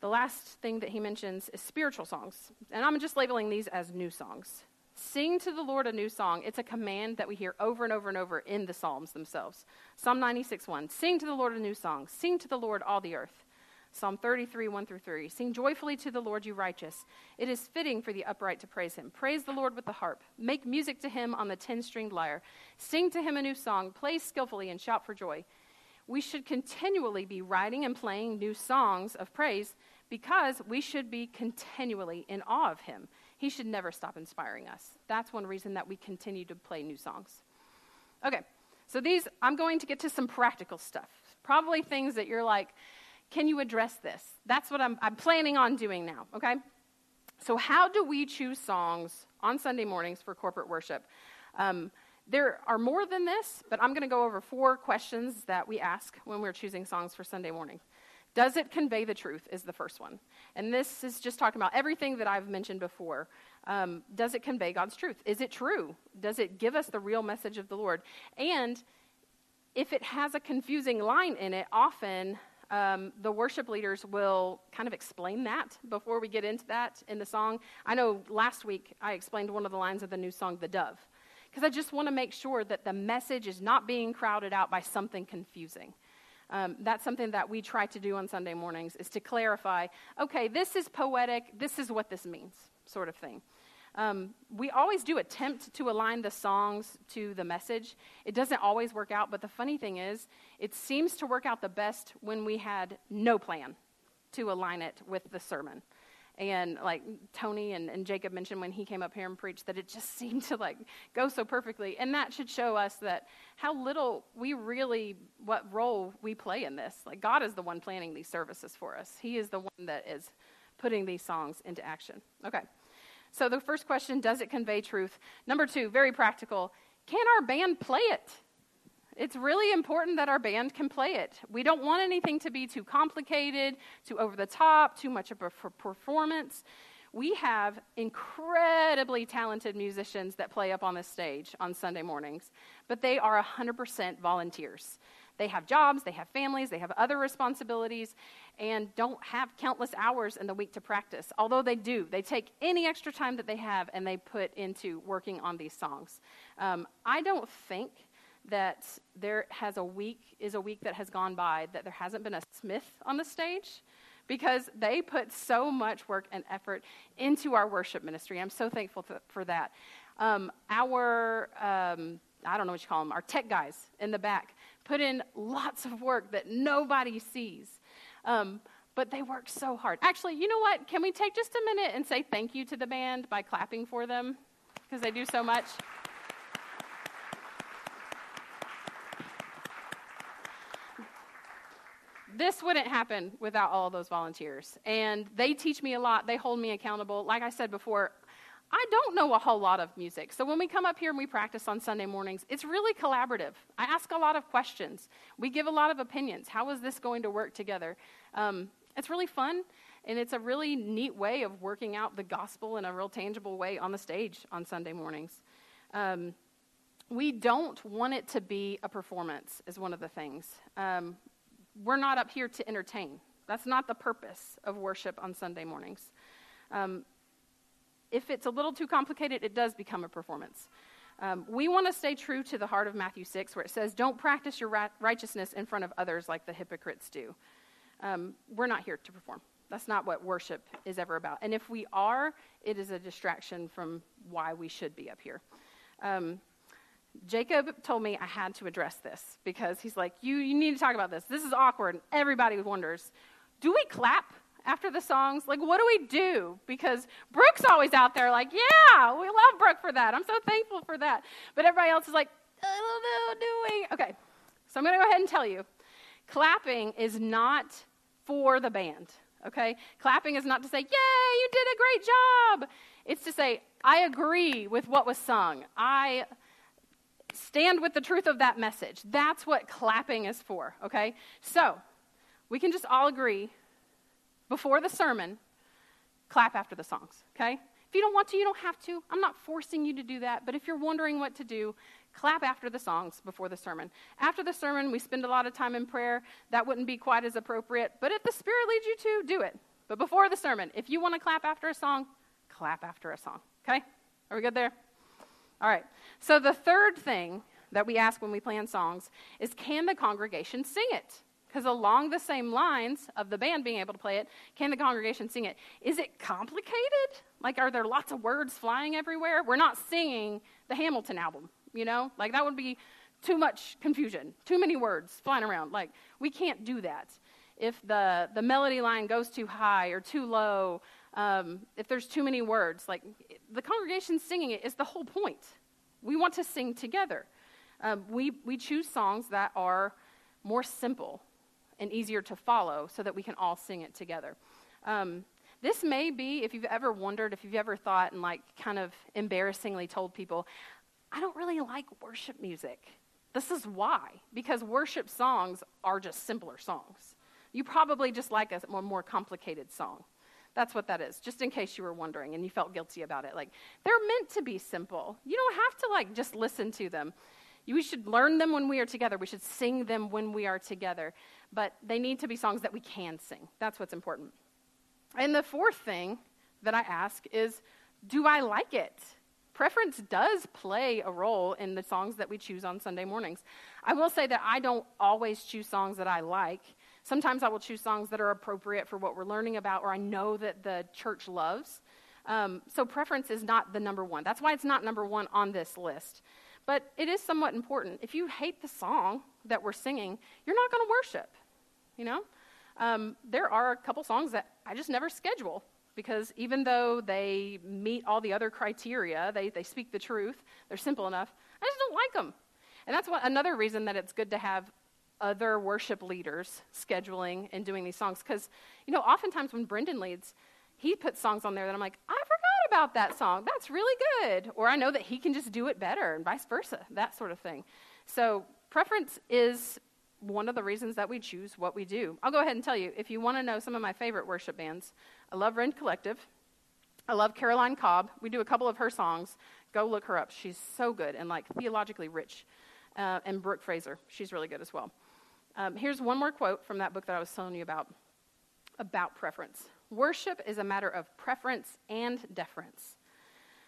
The last thing that he mentions is spiritual songs, and I'm just labeling these as new songs. Sing to the Lord a new song. It's a command that we hear over and over and over in the Psalms themselves. Psalm ninety-six one, sing to the Lord a new song. Sing to the Lord all the earth. Psalm thirty-three one through three, sing joyfully to the Lord, you righteous. It is fitting for the upright to praise him. Praise the Lord with the harp. Make music to him on the ten-stringed lyre. Sing to him a new song. Play skillfully and shout for joy. We should continually be writing and playing new songs of praise because we should be continually in awe of him. He should never stop inspiring us. That's one reason that we continue to play new songs. Okay, so these, I'm going to get to some practical stuff. Probably things that you're like, can you address this? That's what I'm, I'm planning on doing now, okay? So how do we choose songs on Sunday mornings for corporate worship? Um, there are more than this, but I'm going to go over four questions that we ask when we're choosing songs for Sunday morning. Does it convey the truth is the first one. And this is just talking about everything that I've mentioned before. Um, does it convey God's truth? Is it true? Does it give us the real message of the Lord? And if it has a confusing line in it, often Um, the worship leaders will kind of explain that before we get into that in the song. I know last week I explained one of the lines of the new song, The Dove, because I just want to make sure that the message is not being crowded out by something confusing. Um, that's something that we try to do on Sunday mornings, is to clarify, okay, this is poetic, this is what this means, sort of thing. Um, we always do attempt to align the songs to the message. It doesn't always work out, but the funny thing is, it seems to work out the best when we had no plan to align it with the sermon. And like Tony and, and Jacob mentioned when he came up here and preached, that it just seemed to like go so perfectly. And that should show us that how little we really, what role we play in this. Like God is the one planning these services for us. He is the one that is putting these songs into action. Okay. So the first question, does it convey truth? Number two, very practical, can our band play it? It's really important that our band can play it. We don't want anything to be too complicated, too over the top, too much of a performance. We have incredibly talented musicians that play up on the stage on Sunday mornings, but they are one hundred percent volunteers. They have jobs, they have families, they have other responsibilities, and don't have countless hours in the week to practice. Although they do, they take any extra time that they have and they put into working on these songs. Um, I don't think that there has a week, is a week that has gone by that there hasn't been a Smith on the stage, because they put so much work and effort into our worship ministry. I'm so thankful th- for that. Um, our, um, I don't know what you call them, our tech guys in the back, put in lots of work that nobody sees, um, but they work so hard. Actually, you know what? Can we take just a minute and say thank you to the band by clapping for them, because they do so much? This wouldn't happen without all those volunteers, and they teach me a lot. They hold me accountable. Like I said before, I don't know a whole lot of music. So when we come up here and we practice on Sunday mornings, it's really collaborative. I ask a lot of questions. We give a lot of opinions. How is this going to work together? Um, it's really fun, and it's a really neat way of working out the gospel in a real tangible way on the stage on Sunday mornings. Um, we don't want it to be a performance is one of the things. Um, we're not up here to entertain. That's not the purpose of worship on Sunday mornings. Um, If it's a little too complicated, it does become a performance. Um, we want to stay true to the heart of Matthew six, where it says, don't practice your ra- righteousness in front of others like the hypocrites do. Um, we're not here to perform. That's not what worship is ever about. And if we are, it is a distraction from why we should be up here. Um, Jacob told me I had to address this, because he's like, you, you need to talk about this. This is awkward, and everybody wonders, do we clap after the songs? Like, what do we do? Because Brooke's always out there like, yeah, we love Brooke for that. I'm so thankful for that. But everybody else is like, I don't know, do we? Okay, so I'm going to go ahead and tell you. Clapping is not for the band, okay? Clapping is not to say, yay, you did a great job. It's to say, I agree with what was sung. I stand with the truth of that message. That's what clapping is for, okay? So we can just all agree before the sermon, clap after the songs, okay? If you don't want to, you don't have to. I'm not forcing you to do that, but if you're wondering what to do, clap after the songs before the sermon. After the sermon, we spend a lot of time in prayer. That wouldn't be quite as appropriate, but if the Spirit leads you to, do it. But before the sermon, if you want to clap after a song, clap after a song, okay? Are we good there? All right. So the third thing that we ask when we plan songs is, can the congregation sing it? Because along the same lines of the band being able to play it, can the congregation sing it? Is it complicated? Like, are there lots of words flying everywhere? We're not singing the Hamilton album, you know? Like, that would be too much confusion, too many words flying around. Like, we can't do that. If the, the melody line goes too high or too low, um, if there's too many words, like, the congregation singing it is the whole point. We want to sing together. Um, we, we choose songs that are more simple and easier to follow so that we can all sing it together. Um, this may be, if you've ever wondered, if you've ever thought and like kind of embarrassingly told people, I don't really like worship music. This is why, because worship songs are just simpler songs. You probably just like a more complicated song. That's what that is, just in case you were wondering and you felt guilty about it. Like, they're meant to be simple. You don't have to like just listen to them. We should learn them when we are together. We should sing them when we are together. But they need to be songs that we can sing. That's what's important. And the fourth thing that I ask is, do I like it? Preference does play a role in the songs that we choose on Sunday mornings. I will say that I don't always choose songs that I like. Sometimes I will choose songs that are appropriate for what we're learning about or I know that the church loves. Um, so preference is not the number one. That's why it's not number one on this list. But it is somewhat important. If you hate the song that we're singing, you're not going to worship, you know? Um, there are a couple songs that I just never schedule because even though they meet all the other criteria, they, they speak the truth, they're simple enough, I just don't like them. And that's what, another reason that it's good to have other worship leaders scheduling and doing these songs because, you know, oftentimes when Brendan leads, he puts songs on there that I'm like, I forgot about that song. That's really good. Or I know that he can just do it better and vice versa, that sort of thing. So preference is one of the reasons that we choose what we do. I'll go ahead and tell you, if you want to know some of my favorite worship bands, I love Rend Collective. I love Caroline Cobb. We do a couple of her songs. Go look her up. She's so good and like theologically rich. Uh, and Brooke Fraser. She's really good as well. Um, here's one more quote from that book that I was telling you about, about preference. Worship is a matter of preference and deference.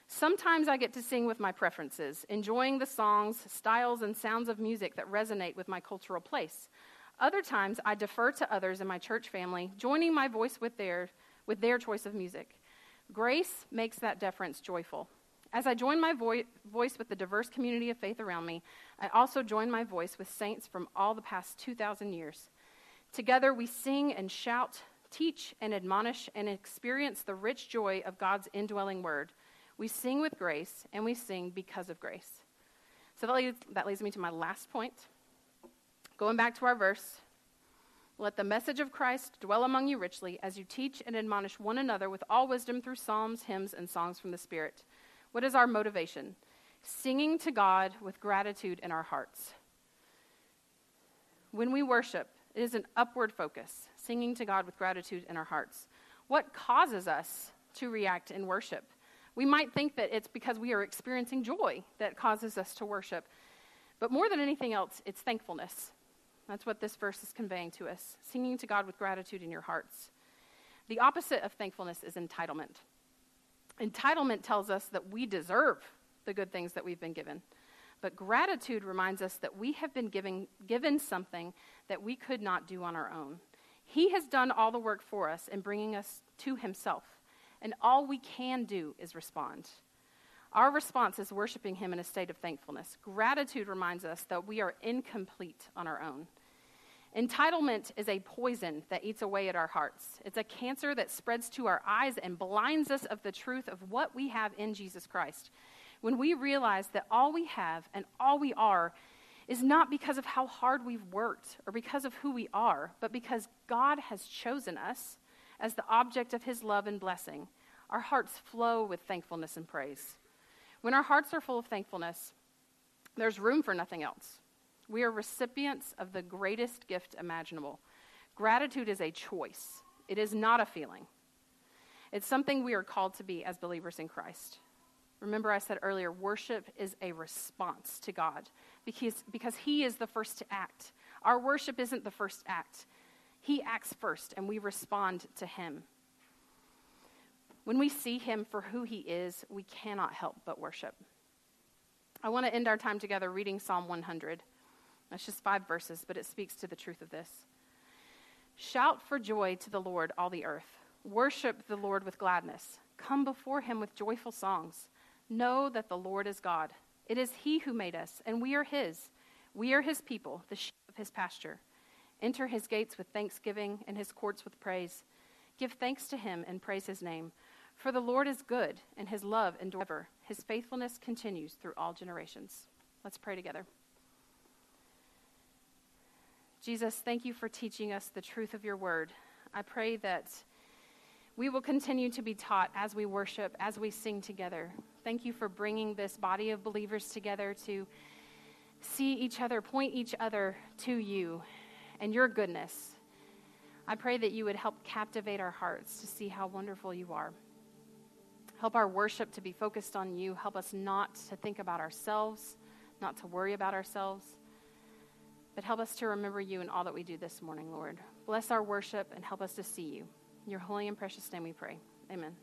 Sometimes I get to sing with my preferences, enjoying the songs, styles, and sounds of music that resonate with my cultural place. Other times I defer to others in my church family, joining my voice with their, with their choice of music. Grace makes that deference joyful. As I join my vo- voice with the diverse community of faith around me, I also join my voice with saints from all the past two thousand years. Together we sing and shout, teach and admonish, and experience the rich joy of God's indwelling word. We sing with grace, and we sing because of grace. So that leads, that leads me to my last point. Going back to our verse, let the message of Christ dwell among you richly as you teach and admonish one another with all wisdom through psalms, hymns, and songs from the Spirit. What is our motivation? Singing to God with gratitude in our hearts. When we worship, it is an upward focus, singing to God with gratitude in our hearts. What causes us to react in worship? We might think that it's because we are experiencing joy that causes us to worship. But more than anything else, it's thankfulness. That's what this verse is conveying to us, singing to God with gratitude in your hearts. The opposite of thankfulness is entitlement. Entitlement tells us that we deserve the good things that we've been given. But gratitude reminds us that we have been given, given something that we could not do on our own. He has done all the work for us in bringing us to himself, and all we can do is respond. Our response is worshiping him in a state of thankfulness. Gratitude reminds us that we are incomplete on our own. Entitlement is a poison that eats away at our hearts. It's a cancer that spreads to our eyes and blinds us of the truth of what we have in Jesus Christ. When we realize that all we have and all we are is not because of how hard we've worked or because of who we are, but because God has chosen us as the object of his love and blessing, our hearts flow with thankfulness and praise. When our hearts are full of thankfulness, there's room for nothing else. We are recipients of the greatest gift imaginable. Gratitude is a choice. It is not a feeling. It's something we are called to be as believers in Christ. Remember I said earlier, worship is a response to God because, because he is the first to act. Our worship isn't the first act. He acts first, and we respond to him. When we see him for who he is, we cannot help but worship. I want to end our time together reading Psalm one hundred. That's just five verses, but it speaks to the truth of this. Shout for joy to the Lord, all the earth. Worship the Lord with gladness. Come before him with joyful songs. Know that the Lord is God. It is he who made us, and we are his. We are his people, the sheep of his pasture. Enter his gates with thanksgiving and his courts with praise. Give thanks to him and praise his name. For the Lord is good, and his love endures forever. His faithfulness continues through all generations. Let's pray together. Jesus, thank you for teaching us the truth of your word. I pray that we will continue to be taught as we worship, as we sing together. Thank you for bringing this body of believers together to see each other, point each other to you and your goodness. I pray that you would help captivate our hearts to see how wonderful you are. Help our worship to be focused on you. Help us not to think about ourselves, not to worry about ourselves. But help us to remember you in all that we do this morning, Lord. Bless our worship and help us to see you. In your holy and precious name we pray. Amen.